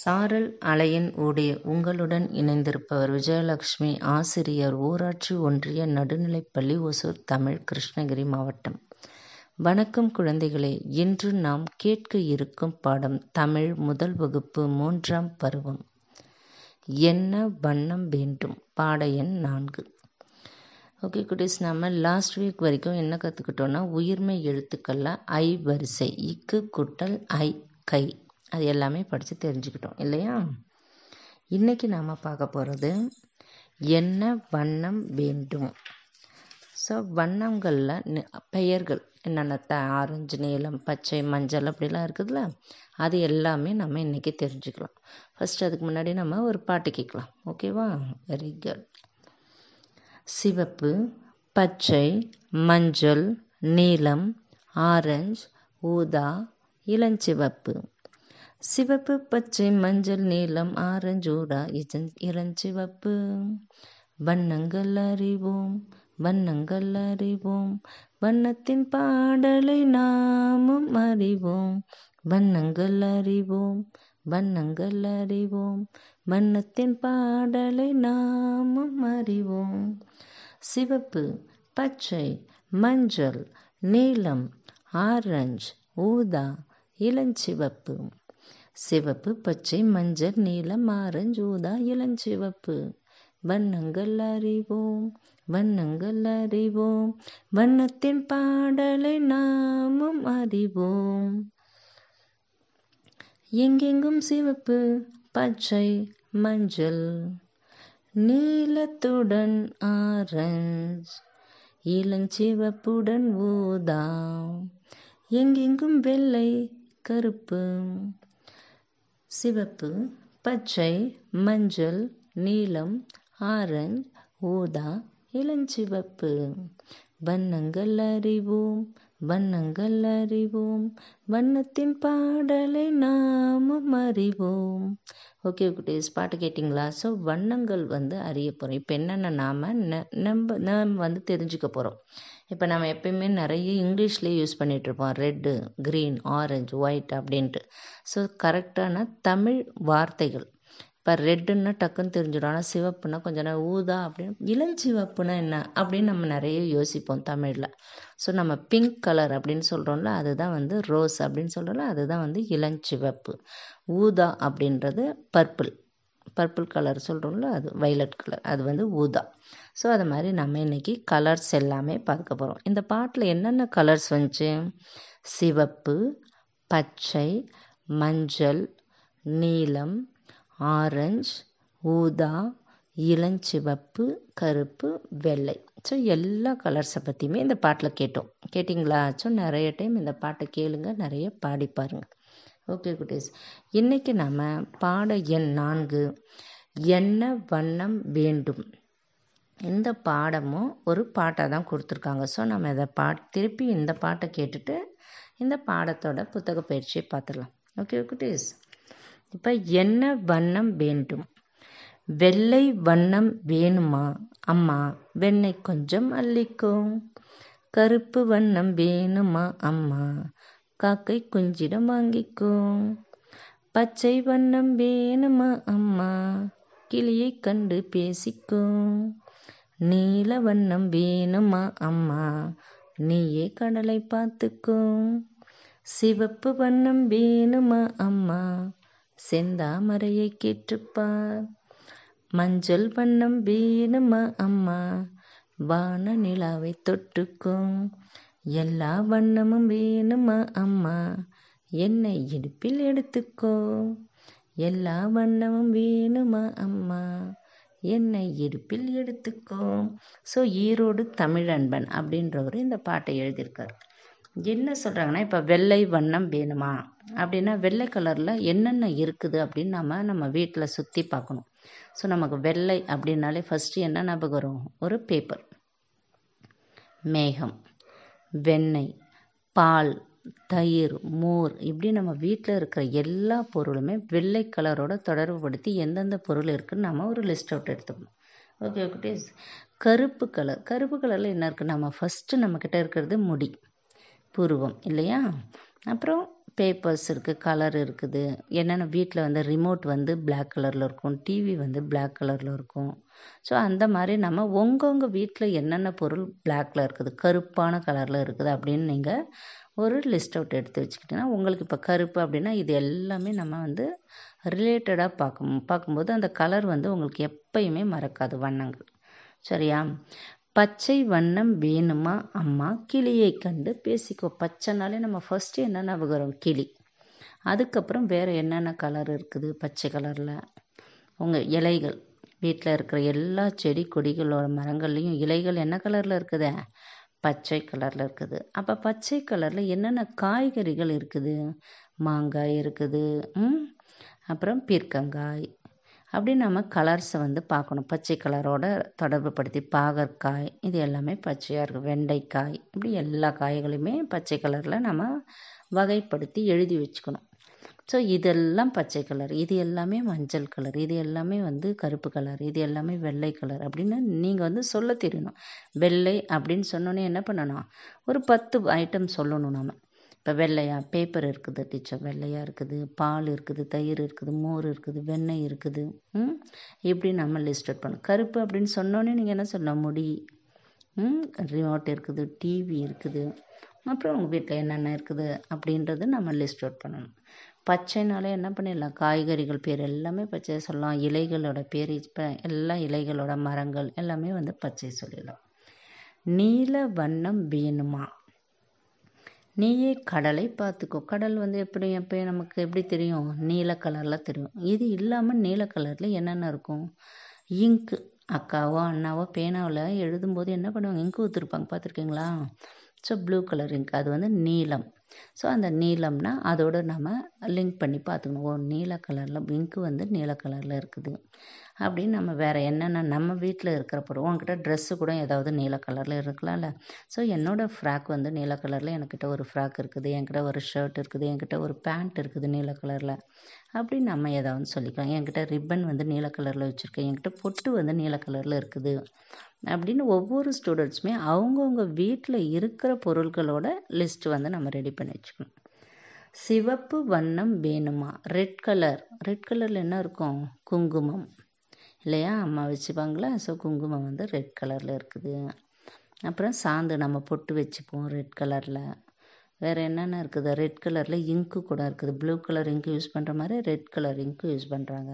சாரல் அலையின் ஊடே உங்களுடன் இணைந்திருப்பவர் விஜயலக்ஷ்மி, ஆசிரியர், ஊராட்சி ஒன்றிய நடுநிலைப்பள்ளி, ஓசூர், தமிழ், கிருஷ்ணகிரி மாவட்டம். வணக்கம் குழந்தைகளே. இன்று நாம் கேட்க இருக்கும் பாடம் தமிழ் முதல் வகுப்பு 3ஆம் பருவம். என்ன வண்ணம் வேண்டும்? பாட எண் 4. ஓகே குட்டீஸ், நம்ம லாஸ்ட் வீக் வரைக்கும் என்ன கற்றுக்கிட்டோன்னா, உயிர்மை எழுத்துக்களில் ஐ வரிசை, இக்கு குட்டல் ஐ கை, அது எல்லாமே படித்து தெரிஞ்சுக்கிட்டோம் இல்லையா? இன்றைக்கி நாம் பார்க்க போகிறது என்ன வண்ணம் வேண்டும். ஸோ வண்ணங்களில் பெயர்கள் என்னென்ன, ஆரஞ்சு, நீலம், பச்சை, மஞ்சள் அப்படிலாம் இருக்குதுல்ல, அது எல்லாமே நம்ம இன்றைக்கி தெரிஞ்சுக்கலாம். ஃபஸ்ட்டு அதுக்கு முன்னாடி நம்ம ஒரு பாட்டு கேட்கலாம், ஓகேவா? Very good. சிவப்பு, பச்சை, மஞ்சள், நீலம், ஆரஞ்சு, ஊதா, இளஞ்சிவப்பு. சிவப்பு, பச்சை, மஞ்சள், நீலம், ஆரஞ்சு, ஊதா, இளஞ்சிவப்பு. வண்ணங்கள் அறிவோம், வண்ணங்கள் அறிவோம், வண்ணத்தின் பாடலை நாமும் அறிவோம். வண்ணங்கள் அறிவோம், வண்ணங்கள் அறிவோம், வண்ணத்தின் பாடலை நாமும் அறிவோம். சிவப்பு, பச்சை, மஞ்சள், நீலம், ஆரஞ்சு, ஊதா, இளஞ்சிவப்பு. சிவப்பு, பச்சை, மஞ்சள், நீலம், ஆரஞ்சு, ஊதா, இளஞ்சிவப்பு. வண்ணங்கள் அறிவோம், வண்ணங்கள் அறிவோம், வண்ணத்தின் பாடலை நாமும் அறிவோம். எங்கெங்கும் சிவப்பு, பச்சை, மஞ்சள், நீலத்துடன் ஆரஞ்சு, இளஞ்சிவப்புடன் ஊதா, எங்கெங்கும் வெள்ளை, கருப்பு. சிவப்பு, பச்சை, மஞ்சள், நீலம், ஆரஞ்சு, ஊதா, இளஞ்சிவப்பு. வண்ணங்கள் அறிவோம், வண்ணங்கள் அறிவோம், வண்ணத்தின் பாடலை நாமும் அறிவோம். ஓகே குட்டீஸ், பாட்டு கேட்டிங்களா? ஸோ வண்ணங்கள் அறிய போகிறோம். இப்போ என்னென்ன நாம் நம்ம தெரிஞ்சுக்க போகிறோம். இப்போ நம்ம எப்பயுமே நிறைய இங்கிலீஷ்லேயே யூஸ் பண்ணிகிட்ருப்போம், ரெட்டு, க்ரீன், ஆரஞ்சு, ஒயிட் அப்படின்ட்டு. ஸோ கரெக்டான தமிழ் வார்த்தைகள். இப்போ ரெட்டுன்னா டக்குன்னு தெரிஞ்சிடும், ஆனால் சிவப்புனா கொஞ்சம் நேரம், ஊதா அப்படின்னு, இளஞ்சிவப்புனா என்ன அப்படின்னு நம்ம நிறைய யோசிப்போம் தமிழில். ஸோ நம்ம பிங்க் கலர் அப்படின்னு சொல்கிறோம்ல, அதுதான் ரோஸ் அப்படின்னு சொல்கிறோம்ல, அதுதான் இளஞ்சிவப்பு. ஊதா அப்படின்றது பர்பிள், பர்பிள் கலர் சொல்கிறோம்ல, அது வைலட் கலர், அது ஊதா. ஸோ அது மாதிரி நம்ம இன்றைக்கி கலர்ஸ் எல்லாமே பார்க்க போகிறோம். இந்த பாட்டில் என்னென்ன கலர்ஸ் வந்துச்சு? சிவப்பு, பச்சை, மஞ்சள், நீலம், ஆரஞ்சு, ஊதா, இளஞ்சிவப்பு, கருப்பு, வெள்ளை. ஸோ எல்லா கலர்ஸை பற்றியுமே இந்த பாட்டில் கேட்டோம். கேட்டிங்களா? ஸோ நிறைய டைம் இந்த பாட்டை கேளுங்க, நிறைய பாடி பாருங்கள். ஓகே குட்டீஸ், இன்றைக்கி நம்ம பாட எண் 4 என்ன வண்ணம் வேண்டும். இந்த பாடமும் ஒரு பாட்டாக தான் கொடுத்துருக்காங்க. ஸோ நம்ம இதை திருப்பி இந்த பாட்டை கேட்டுட்டு இந்த பாடத்தோட புத்தக பயிற்சியை பார்த்துடலாம். ஓகே குட்டீஸ், இப்போ என்ன வண்ணம் வேண்டும்? வெள்ளை வண்ணம் வேணுமா அம்மா, வெண்ணை கொஞ்சம் அள்ளிக்கும். கருப்பு வண்ணம் வேணுமா அம்மா, காக்கை குஞ்சிடம் வாங்கிக்கும். பச்சை வண்ணம் வேணுமா அம்மா, கிளியை கண்டு பேசிக்கும். நீல வண்ணம் வேணுமா அம்மா, நீயே கடலை பார்த்துக்கும். சிவப்பு வண்ணம் வேணுமா அம்மா, செந்தாமரையை கேட்டுப்பார். மஞ்சள் வண்ணம் வேணுமா அம்மா, வான நிலாவை தொட்டுக்கும். எல்லா வண்ணமும் வேணுமா அம்மா, என்னை இடுப்பில் எடுத்துக்கோ. எல்லா வண்ணமும் வேணுமா அம்மா, என்னை இடுப்பில் எடுத்துக்கோ. ஸோ ஈரோடு தமிழன்பன் அப்படின்றவர் இந்த பாட்டை எழுதியிருக்கார். என்ன சொல்கிறாங்கன்னா, இப்போ வெள்ளை வண்ணம் வேணுமா அப்படின்னா வெள்ளை கலரில் என்னென்ன இருக்குது அப்படின்னு நம்ம வீட்டில் சுற்றி பார்க்கணும். ஸோ நமக்கு வெள்ளை அப்படின்னாலே ஃபஸ்ட்டு என்ன ஞாபகம் வரும்? ஒரு பேப்பர், மேகம், வெண்ணெய், பால், தயிர், மோர், இப்படி நம்ம வீட்டில் இருக்கிற எல்லா பொருளுமே வெள்ளை கலரோட தொடர்புபடுத்தி எந்தெந்த பொருள் இருக்குதுன்னு நம்ம ஒரு லிஸ்ட் அவுட் எடுத்துக்கணும். Okay okay. கருப்பு கலர், கருப்பு கலரில் என்ன இருக்குது? நம்ம ஃபஸ்ட்டு நம்மக்கிட்ட இருக்கிறது முடி, புருவம் இல்லையா? அப்புறம் பேப்பர்ஸ் இருக்குது, கலர் இருக்குது. என்னென்ன வீட்டில் வந்து ரிமோட் வந்து பிளாக் கலரில் இருக்கும், டிவி வந்து பிளாக் கலரில் இருக்கும். ஸோ அந்த மாதிரி நம்ம உங்கவங்க வீட்டில் என்னென்ன பொருள் பிளாக்ல இருக்குது, கருப்பான கலரில் இருக்குது அப்படின்னு நீங்கள் ஒரு லிஸ்ட் அவுட் எடுத்து வச்சுக்கிட்டீங்கன்னா உங்களுக்கு இப்போ கருப்பு அப்படின்னா இது எல்லாமே நம்ம வந்து ரிலேட்டடாக பார்க்கும்போது அந்த கலர் வந்து உங்களுக்கு எப்பயுமே மறக்காது வண்ணங்கள். சரியா? பச்சை வண்ணம் வேணுமா அம்மா, கிளியை கண்டு பேசிக்கோ. பச்சைனாலே நம்ம ஃபஸ்ட்டு என்னென்ன வரும், கிளி. அதுக்கப்புறம் வேறு என்னென்ன கலர் இருக்குது பச்சை கலரில், உங்கள் இலைகள் வீட்டில் இருக்கிற எல்லா செடி கொடிகளோட மரங்கள்லேயும் இலைகள் என்ன கலரில் இருக்குது, பச்சை கலரில் இருக்குது. அப்போ பச்சை கலரில் என்னென்ன காய்கறிகள் இருக்குது, மாங்காய் இருக்குது, அப்புறம் பீர்க்கங்காய். அப்படி நம்ம கலர்ஸை வந்து பார்க்கணும், பச்சை கலரோட தொடர்பு படுத்தி. பாகற்காய் இது எல்லாமே பச்சையாக இருக்குது, வெண்டைக்காய், இப்படி எல்லா காய்களையுமே பச்சை கலரில் நம்ம வகைப்படுத்தி எழுதி வச்சுக்கணும். ஸோ இதெல்லாம் பச்சை கலர், இது எல்லாமே மஞ்சள் கலர், இது எல்லாமே வந்து கருப்பு கலர், இது எல்லாமே வெள்ளை கலர் அப்படின்னு நீங்கள் வந்து சொல்ல தெரியணும். வெள்ளை அப்படின்னு சொன்னோன்னே என்ன பண்ணணும், ஒரு 10 ஐட்டம் சொல்லணும் நம்ம. இப்போ வெள்ளையா பேப்பர் இருக்குது டீச்சர், வெள்ளையாக இருக்குது, பால் இருக்குது, தயிர் இருக்குது, மோர் இருக்குது, வெண்ணெய் இருக்குது, இப்படி நம்ம லிஸ்ட் அவுட் பண்ணணும். கருப்பு அப்படின்னு சொன்னோன்னே நீங்கள் என்ன சொல்லணும், முடி, ரிமோட் இருக்குது, டிவி இருக்குது, அப்புறம் உங்கள் வீட்டில் என்னென்ன இருக்குது அப்படின்றது நம்ம லிஸ்ட் அவுட் பண்ணணும். பச்சைனாலே என்ன பண்ணிடலாம், காய்கறிகள் பேர் எல்லாமே பச்சை சொல்லலாம், இலைகளோட பேர், இப்போ எல்லா இலைகளோட மரங்கள் எல்லாமே வந்து பச்சை சொல்லிடலாம். நீல வண்ணம் வேணுமா, நீயே கடலை பார்த்துக்கோ. கடல் வந்து எப்போ நமக்கு எப்படி தெரியும், நீல கலரில் தெரியும். இது இல்லாமல் நீல கலரில் என்னென்ன இருக்கும், இங்கு. அக்காவோ அண்ணாவோ பேனாவில் எழுதும்போது என்ன பண்ணுவாங்க, இங்கு ஊற்றிருப்பாங்க, பார்த்துருக்கீங்களா? ஸோ ப்ளூ கலர் இங்கு, அது வந்து நீலம். ஸோ அந்த நீலம்னா அதோடு நம்ம லிங்க் பண்ணி பார்த்துக்கணும். ஓ, நீல கலரில் இங்கு வந்து நீல கலரில் இருக்குது அப்படின்னு நம்ம வேறு என்னென்ன நம்ம வீட்டில் இருக்கிற பொருள். உங்ககிட்ட ட்ரெஸ்ஸு கூட ஏதாவது நீல கலரில் இருக்கலாம்ல. ஸோ என்னோடய ஃப்ராக் வந்து நீல கலரில், எனக்கிட்ட ஒரு ஃப்ராக் இருக்குது, என்கிட்ட ஒரு ஷர்ட் இருக்குது, என்கிட்ட ஒரு பேண்ட் இருக்குது நீல கலரில் அப்படின்னு நம்ம ஏதாவது சொல்லிக்கலாம். என்கிட்ட ரிப்பன் வந்து நீல கலரில் வச்சுருக்கேன், என்கிட்ட பொட்டு வந்து நீல கலரில் இருக்குது அப்படின்னு ஒவ்வொரு ஸ்டூடெண்ட்ஸுமே அவங்கவுங்க வீட்டில் இருக்கிற பொருட்களோட லிஸ்ட்டு வந்து நம்ம ரெடி பண்ணி வச்சுக்கணும். சிவப்பு வண்ணம் வேணுமா, ரெட் கலர். ரெட் கலரில் என்ன இருக்கும், குங்குமம் இல்லையா, அம்மா வச்சுப்பாங்களா? ஸோ குங்குமம் வந்து ரெட் கலரில் இருக்குது. அப்புறம் சாந்து நம்ம பொட்டு வச்சுப்போம் ரெட் கலரில். வேறு என்னென்ன இருக்குது, ரெட் கலரில் இங்கு கூட இருக்குது. ப்ளூ கலர் இங்கு யூஸ் பண்ணுற மாதிரி ரெட் கலர் இங்கு யூஸ் பண்ணுறாங்க.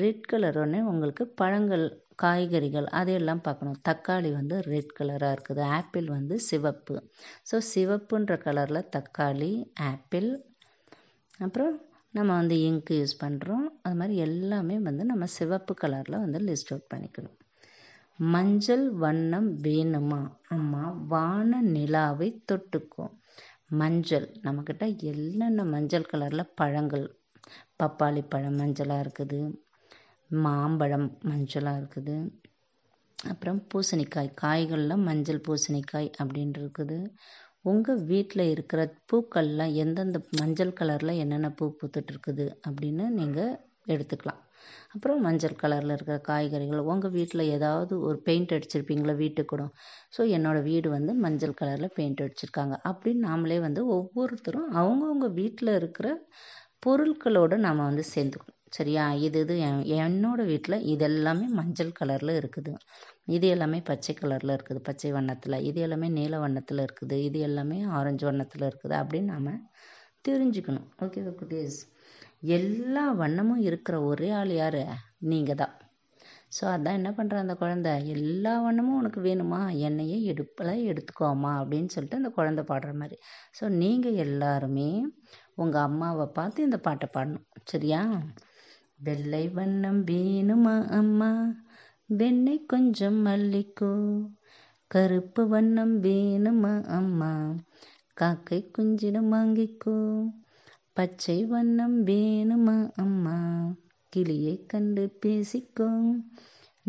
ரெட் கலர் ஒன்று உங்களுக்கு பழங்கள், காய்கறிகள் அதையெல்லாம் பார்க்கணும். தக்காளி வந்து ரெட் கலராக இருக்குது, ஆப்பிள் வந்து சிவப்பு. ஸோ சிவப்புன்ற கலரில் தக்காளி, ஆப்பிள், அப்புறம் நம்ம வந்து இங்கு யூஸ் பண்ணுறோம். அது மாதிரி எல்லாமே வந்து நம்ம சிவப்பு கலரில் வந்து லிஸ்ட் அவுட் பண்ணிக்கணும். மஞ்சள் வண்ணம் வேணுமா அம்மா, வான நிலாவை தொட்டுக்கும். மஞ்சள் நம்மக்கிட்ட என்னென்ன மஞ்சள் கலரில் பழங்கள், பப்பாளி பழம் மஞ்சளாக இருக்குது, மாம்பழம் மஞ்சளாக இருக்குது, அப்புறம் பூசணிக்காய், காய்களில் மஞ்சள் பூசணிக்காய் அப்படின்ட்டு இருக்குது. உங்கள் வீட்டில் இருக்கிற பூக்கள்லாம் எந்தெந்த மஞ்சள் கலரில் என்னென்ன பூ பூத்துட்ருக்குது அப்படின்னு நீங்கள் எடுத்துக்கலாம். அப்புறம் மஞ்சள் கலரில் இருக்கிற காய்கறிகள், உங்கள் வீட்டில் ஏதாவது ஒரு பெயிண்ட் அடிச்சிருப்பீங்களா வீட்டுக்கு கூட. ஸோ என்னோடய வீடு வந்து மஞ்சள் கலரில் பெயிண்ட் அடிச்சிருக்காங்க அப்படின்னு நாமளே வந்து ஒவ்வொருத்தரும் அவங்கவுங்க வீட்டில் இருக்கிற பொருட்களோடு நாம் வந்து சேர்ந்துக்கணும். சரியா? இது என்னோடய வீட்டில் இது எல்லாமே மஞ்சள் கலரில் இருக்குது, இது எல்லாமே பச்சை கலரில் இருக்குது, பச்சை வண்ணத்தில், இது எல்லாமே நீல வண்ணத்தில் இருக்குது, இது எல்லாமே ஆரஞ்சு வண்ணத்தில் இருக்குது அப்படின்னு நாம் தெரிஞ்சுக்கணும். ஓகேவா குட்டீஸ்? எல்லா வண்ணமும் இருக்கிற ஒரே ஆள் யார், நீங்கள் தான். ஸோ அதான் என்ன பண்ணுற அந்த குழந்தை, எல்லா வண்ணமும் உனக்கு வேணுமா, என்னையே எடுத்துக்கோமா அப்படின்னு சொல்லிட்டு அந்த குழந்தை பாடுற மாதிரி. ஸோ நீங்கள் எல்லாருமே உங்கள் அம்மாவை பார்த்து இந்த பாட்டை பாடணும். சரியா? வெள்ளை வண்ணம் வேணுமா அம்மா, வெண்ணெய் கொஞ்சம் மல்லிக்கோ. கருப்பு வண்ணம் வேணுமா அம்மா, காக்கை குஞ்சிடம் வாங்கிக்கோ. பச்சை வண்ணம் வேணுமா அம்மா, கிளியை கண்டு பேசிக்கோ.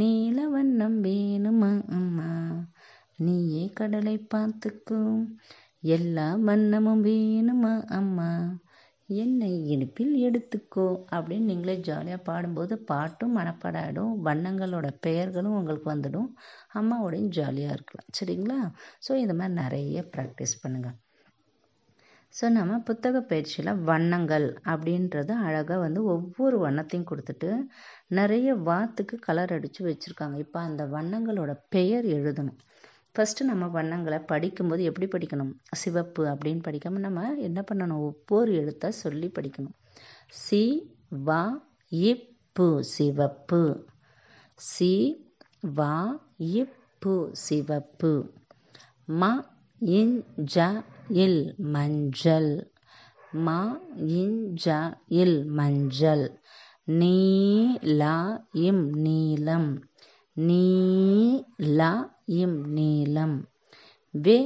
நீல வண்ணம் வேணுமா அம்மா, நீயே கடலை பார்த்துக்கோ. எல்லா வண்ணமும் வேணுமா அம்மா, என்னை இனிப்பில் எடுத்துக்கோ அப்படின்னு நீங்களே ஜாலியாக பாடும்போது பாட்டும் மனப்பாடாயிடும், வண்ணங்களோட பெயர்களும் உங்களுக்கு வந்துடும், அம்மாவோடையும் ஜாலியாக இருக்கலாம். சரிங்களா? ஸோ இந்த மாதிரி நிறைய ப்ராக்டிஸ் பண்ணுங்கள். ஸோ நம்ம புத்தக பயிற்சியில் வண்ணங்கள் அப்படின்றது அழகாக வந்து ஒவ்வொரு வண்ணத்தையும் கொடுத்துட்டு நிறைய வாத்துக்கு கலர் அடித்து வச்சுருக்காங்க. இப்போ அந்த வண்ணங்களோட பெயர் எழுதணும். ஃபஸ்ட்டு நம்ம வண்ணங்களை படிக்கும்போது எப்படி படிக்கணும்? சிவப்பு அப்படின்னு படிக்காமல் நம்ம என்ன பண்ணணும்? ஒவ்வொரு எழுத்தாக சொல்லி படிக்கணும். சி வா இப்பு சிவப்பு, சி வா இப்பு சிவப்பு, ம இன் ஜ இல் மஞ்சள், மா இன் ஜ இல் மஞ்சள், நீ லா இம் நீலம், நீ லா இம் நீலம், வெ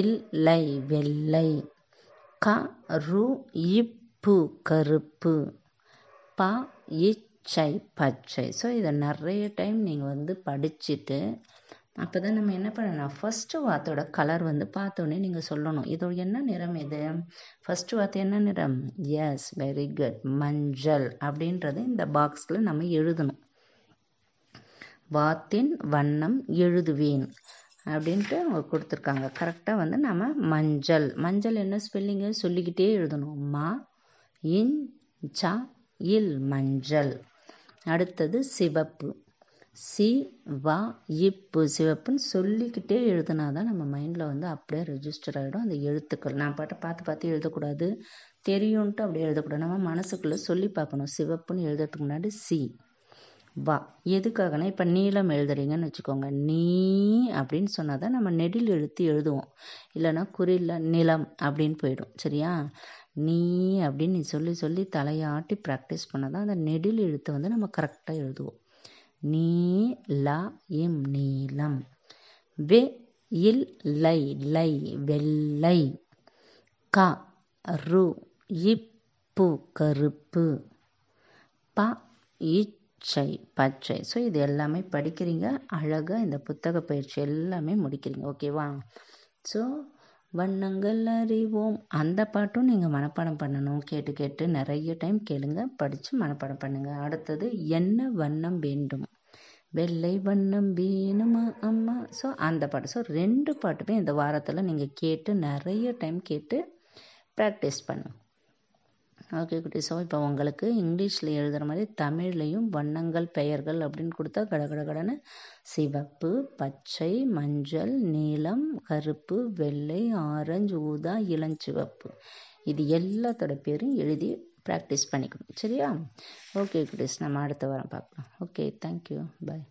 இல் லை வெள்ளை, க ரு இப்பு கருப்பு, பா இச்சை பச்சை. ஸோ இதை நிறைய டைம் நீங்கள் வந்து படிச்சுட்டு அப்போ தான் நம்ம என்ன பண்ணணும், ஃபஸ்ட்டு வாத்தோட கலர் வந்து பார்த்தோன்னே நீங்கள் சொல்லணும். இது என்ன நிறம்? இது ஃபஸ்ட்டு வாத்து என்ன நிறம்? எஸ், வெரி குட், மஞ்சள் அப்படின்றது இந்த பாக்ஸில் நம்ம எழுதணும். வாத்தின் வண்ணம் எழுதுவேன் அப்படின்ட்டு அவங்க கொடுத்துருக்காங்க. கரெக்டாக வந்து நம்ம மஞ்சள், மஞ்சள் என்ன ஸ்பெல்லிங்கு சொல்லிக்கிட்டே எழுதணும். மா இன் ச இல் மஞ்சள். அடுத்தது சிவப்பு. சி வா இப்பு சிவப்புன்னு சொல்லிக்கிட்டே எழுதுனா தான் நம்ம மைண்டில் வந்து அப்படியே ரெஜிஸ்டர் ஆகிடும் அந்த எழுத்துக்கள். நான் பார்த்து எழுதக்கூடாது, தெரியும்ன்ட்டு அப்படியே எழுதக்கூடாது. நம்ம மனசுக்குள்ளே சொல்லி பார்க்கணும். சிவப்புன்னு எழுதுறதுக்கு முன்னாடி சி வா. எதுக்காகனா இப்போ நீளம் எழுதுறீங்கன்னு வச்சுக்கோங்க, நீ அப்படின்னு சொன்னால் தான் நம்ம நெடில் எழுத்து எழுதுவோம். இல்லைனா குறியில் நிலம் அப்படின்னு போயிடும். சரியா? நீ அப்படின்னு நீ சொல்லி சொல்லி தலையாட்டி ப்ராக்டிஸ் பண்ணால் தான் அந்த நெடில் எழுத்து வந்து நம்ம கரெக்டாக எழுதுவோம். நீ லா இம் நீலம், வெ இல் லை லை வெள்ளை, க ரு இப்பு கருப்பு, ப இச்சை பச்சை. ஸோ இது எல்லாமே படிக்கிறீங்க, அழகாக இந்த புத்தக பயிற்சி எல்லாமே முடிக்கிறீங்க. ஓகேவா? ஸோ வண்ணங்கள் அறிவோம் அந்த பாட்டும் நீங்கள் மனப்பாடம் பண்ணணும். கேட்டு கேட்டு நிறைய டைம் கேளுங்க, படித்து மனப்பாடம் பண்ணுங்கள். அடுத்தது என்ன வண்ணம் வேண்டும்? வெள்ளை வண்ணம் வேணுமா அம்மா? ஸோ அந்த பாட்டு. ஸோ 2 பாட்டுமே இந்த வாரத்தில் நீங்கள் கேட்டு நிறைய டைம் கேட்டு ப்ராக்டிஸ் பண்ணுங்க. ஓகே குட்டி. ஸோ இப்போ உங்களுக்கு இங்கிலீஷில் எழுதுகிற மாதிரி தமிழ்லையும் வண்ணங்கள் பெயர்கள் அப்படின்னு கொடுத்தா கடகடகடன்னு சிவப்பு, பச்சை, மஞ்சள், நீலம், கருப்பு, வெள்ளை, ஆரஞ்சு, ஊதா, இளஞ்சிவப்பு, இது எல்லாத்தோட பேரும் எழுதி ப்ராக்டிஸ் பண்ணிக்கணும். சரியா? ஓகே குட்டீஸ், நம்ம அடுத்த வாரம் பார்க்கலாம். ஓகே, தேங்க்யூ, பாய்.